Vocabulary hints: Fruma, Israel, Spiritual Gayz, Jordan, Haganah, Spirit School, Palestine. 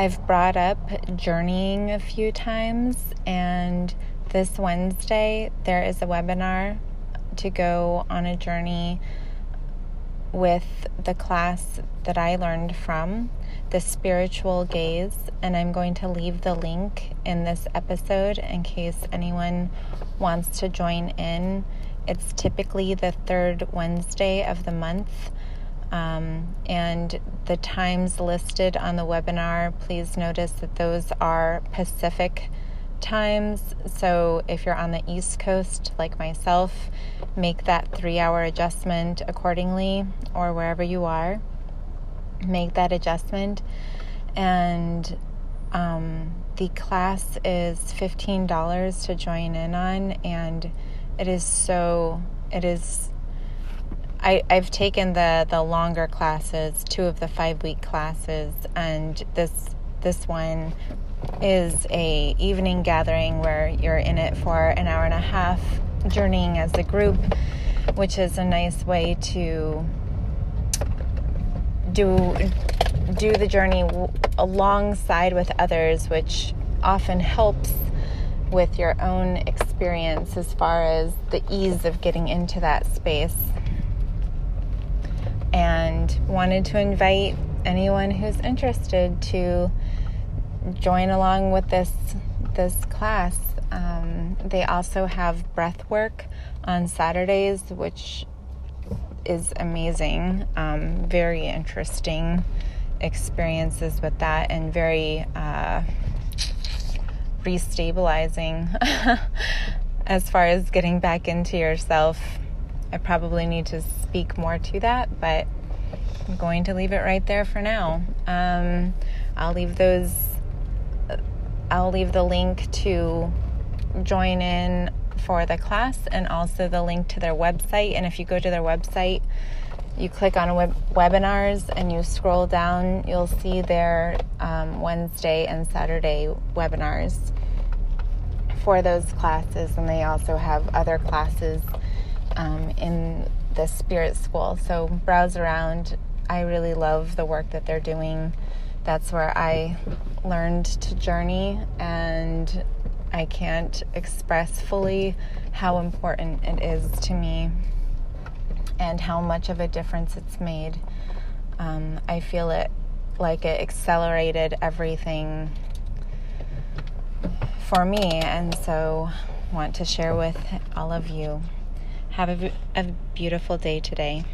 I've brought up journeying a few times, and this Wednesday there is a webinar to go on a journey with the class that I learned from, the Spiritual Gayz, and I'm going to leave the link in this episode in case anyone wants to join in. It's typically the third Wednesday of the month, and the times listed on the webinar, please notice that those are Pacific times. So if you're on the East Coast like myself, make that 3-hour adjustment accordingly, or wherever you are, make that adjustment. And the class is $15 to join in on, and I've taken the longer classes, 2 of the 5-week classes, and this one is a evening gathering where you're in it for an hour and a half, journeying as a group, which is a nice way to do the journey alongside with others, which often helps with your own experience as far as the ease of getting into that space. And wanted to invite anyone who's interested to join along with this class. They also have breath work on Saturdays, which is amazing. Very interesting experiences with that, and very restabilizing as far as getting back into yourself. I probably need to speak more to that, but I'm going to leave it right there for now. I'll leave the link to join in for the class, and also the link to their website. And if you go to their website, you click on webinars and you scroll down, you'll see their Wednesday and Saturday webinars for those classes. And they also have other classes in the Spirit School. So browse around. I really love the work that they're doing. That's where I learned to journey, and I can't express fully how important it is to me and how much of a difference it's made. I feel it accelerated everything for me, and so want to share with all of you. Have a beautiful day today.